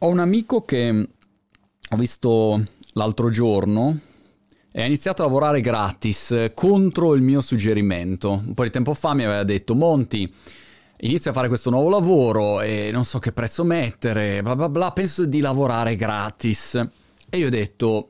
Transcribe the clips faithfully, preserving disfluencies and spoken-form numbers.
ho un amico che ho visto l'altro giorno e ha iniziato a lavorare gratis contro il mio suggerimento. Un po' di tempo fa mi aveva detto: Monty, inizio a fare questo nuovo lavoro e non so che prezzo mettere, bla bla bla, penso di lavorare gratis. E io ho detto: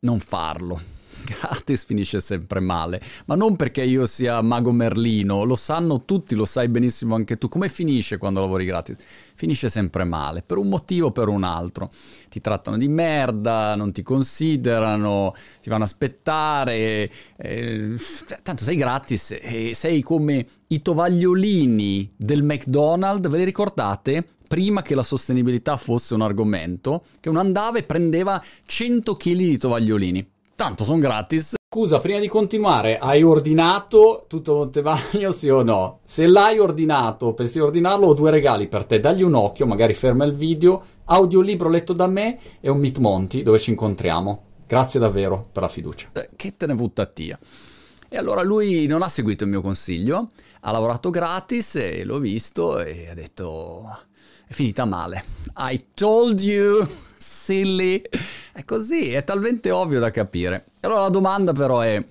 non farlo, gratis finisce sempre male. Ma non perché io sia Mago Merlino, lo sanno tutti, lo sai benissimo anche tu. Come finisce quando lavori gratis? Finisce sempre male, per un motivo o per un altro. Ti trattano di merda, non ti considerano, ti vanno a aspettare, eh, tanto sei gratis, eh, sei come i tovagliolini del McDonald's, ve li ricordate? Prima che la sostenibilità fosse un argomento, che uno andava e prendeva cento chili di tovagliolini. Tanto sono gratis. Scusa, prima di continuare, hai ordinato tutto Montevagno, sì o no? Se l'hai ordinato, pensi di ordinarlo, ho due regali per te. Dagli un occhio, magari ferma il video, audiolibro letto da me e un Meet Monty dove ci incontriamo. Grazie davvero per la fiducia. Eh, che te ne butta tia. E allora lui non ha seguito il mio consiglio, ha lavorato gratis e l'ho visto e ha detto... è finita male. I told you, silly. È così, è talmente ovvio da capire. Allora la domanda però è: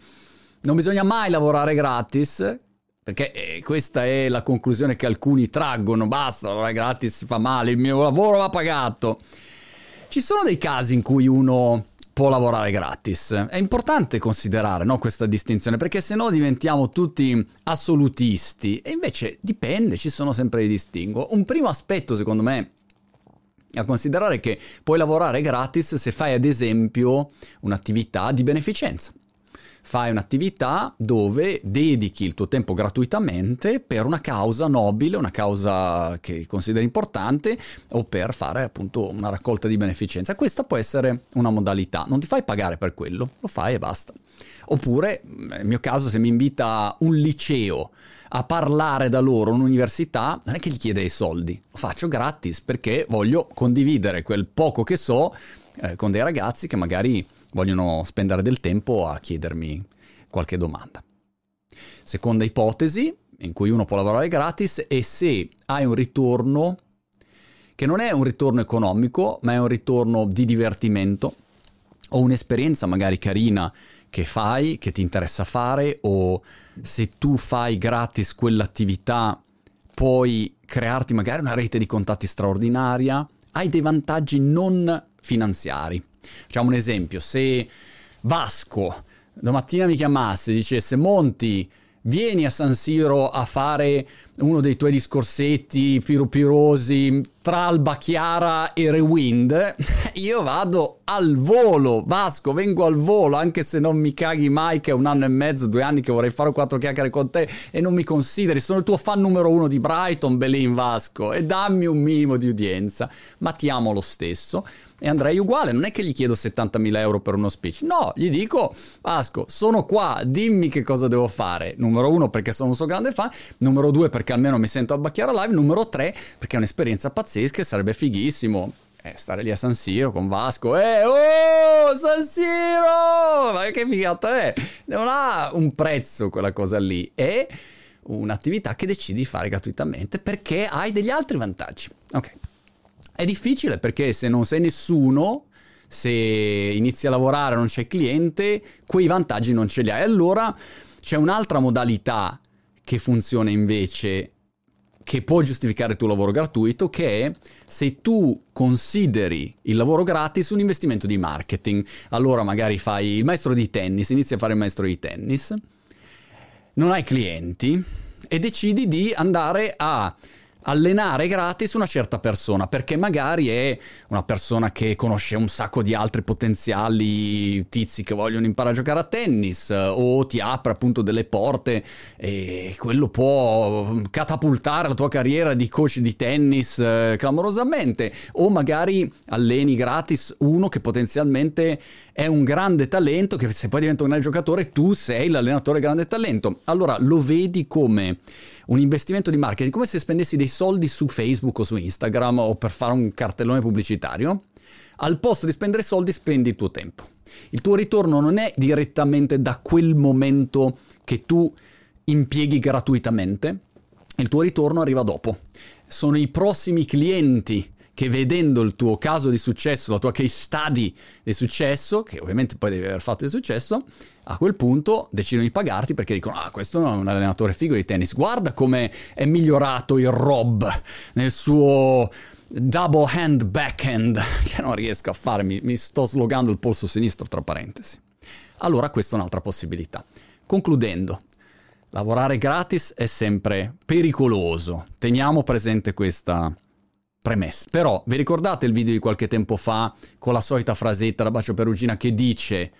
non bisogna mai lavorare gratis? Perché eh, questa è la conclusione che alcuni traggono. Basta, lavorare gratis si fa male, il mio lavoro va pagato. Ci sono dei casi in cui uno può lavorare gratis. È importante considerare, no, questa distinzione, perché sennò diventiamo tutti assolutisti. E invece dipende, ci sono sempre dei distinguo. Un primo aspetto, secondo me, è a considerare che puoi lavorare gratis se fai, ad esempio, un'attività di beneficenza. Fai un'attività dove dedichi il tuo tempo gratuitamente per una causa nobile, una causa che consideri importante, o per fare appunto una raccolta di beneficenza. Questa può essere una modalità, non ti fai pagare per quello, lo fai e basta. Oppure, nel mio caso, se mi invita un liceo a parlare da loro, un'università, non è che gli chiede i soldi, lo faccio gratis perché voglio condividere quel poco che so eh, con dei ragazzi che magari... vogliono spendere del tempo a chiedermi qualche domanda. Seconda ipotesi in cui uno può lavorare gratis è se hai un ritorno che non è un ritorno economico, ma è un ritorno di divertimento o un'esperienza magari carina che fai, che ti interessa fare, o se tu fai gratis quell'attività puoi crearti magari una rete di contatti straordinaria, hai dei vantaggi non finanziari. Facciamo un esempio: se Vasco domattina mi chiamasse e dicesse: Monti, vieni a San Siro a fare uno dei tuoi discorsetti piropirosi tra Alba Chiara e Rewind, io vado al volo. Vasco, vengo al volo, anche se non mi caghi mai, che è un anno e mezzo, due anni che vorrei fare quattro chiacchiere con te e non mi consideri, sono il tuo fan numero uno di Brighton Belin, Vasco, e dammi un minimo di udienza, ma ti amo lo stesso. E andrei uguale, non è che gli chiedo settantamila euro per uno speech, no, gli dico: Vasco, sono qua, dimmi che cosa devo fare. Numero uno, perché sono un suo grande fan, numero due, perché almeno mi sento Alba Chiara live, numero tre, perché è un'esperienza pazzesca e sarebbe fighissimo eh, stare lì a San Siro con Vasco. Eh, oh, San Siro! Ma che figata è! Non ha un prezzo quella cosa lì, è un'attività che decidi di fare gratuitamente perché hai degli altri vantaggi. Ok. È difficile perché se non sei nessuno, se inizi a lavorare non c'è cliente, quei vantaggi non ce li hai. Allora c'è un'altra modalità che funziona invece, che può giustificare il tuo lavoro gratuito, che è se tu consideri il lavoro gratis un investimento di marketing. Allora magari fai il maestro di tennis, inizi a fare il maestro di tennis, non hai clienti e decidi di andare a... allenare gratis una certa persona, perché magari è una persona che conosce un sacco di altri potenziali tizi che vogliono imparare a giocare a tennis, o ti apre appunto delle porte e quello può catapultare la tua carriera di coach di tennis eh, clamorosamente. O magari alleni gratis uno che potenzialmente è un grande talento, che se poi diventa un grande giocatore tu sei l'allenatore grande talento. Allora lo vedi come un investimento di marketing, come se spendessi dei soldi su Facebook o su Instagram o per fare un cartellone pubblicitario. Al posto di spendere soldi spendi il tuo tempo. Il tuo ritorno non è direttamente da quel momento che tu impieghi gratuitamente, il tuo ritorno arriva dopo. Sono i prossimi clienti che vedendo il tuo caso di successo, la tua case study di successo, che ovviamente poi devi aver fatto di successo, a quel punto decidono di pagarti perché dicono: ah, questo è un allenatore figo di tennis, guarda come è migliorato il Rob nel suo double hand backhand, che non riesco a fare, mi, mi sto slogando il polso sinistro tra parentesi. Allora questa è un'altra possibilità. Concludendo, lavorare gratis è sempre pericoloso, teniamo presente questa premessa. Però vi ricordate il video di qualche tempo fa con la solita frasetta da Bacio Perugina che dice: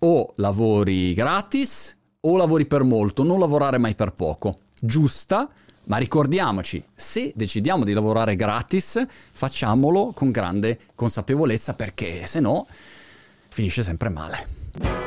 o lavori gratis o lavori per molto, non lavorare mai per poco. Giusta, ma ricordiamoci, se decidiamo di lavorare gratis, facciamolo con grande consapevolezza, perché se no finisce sempre male.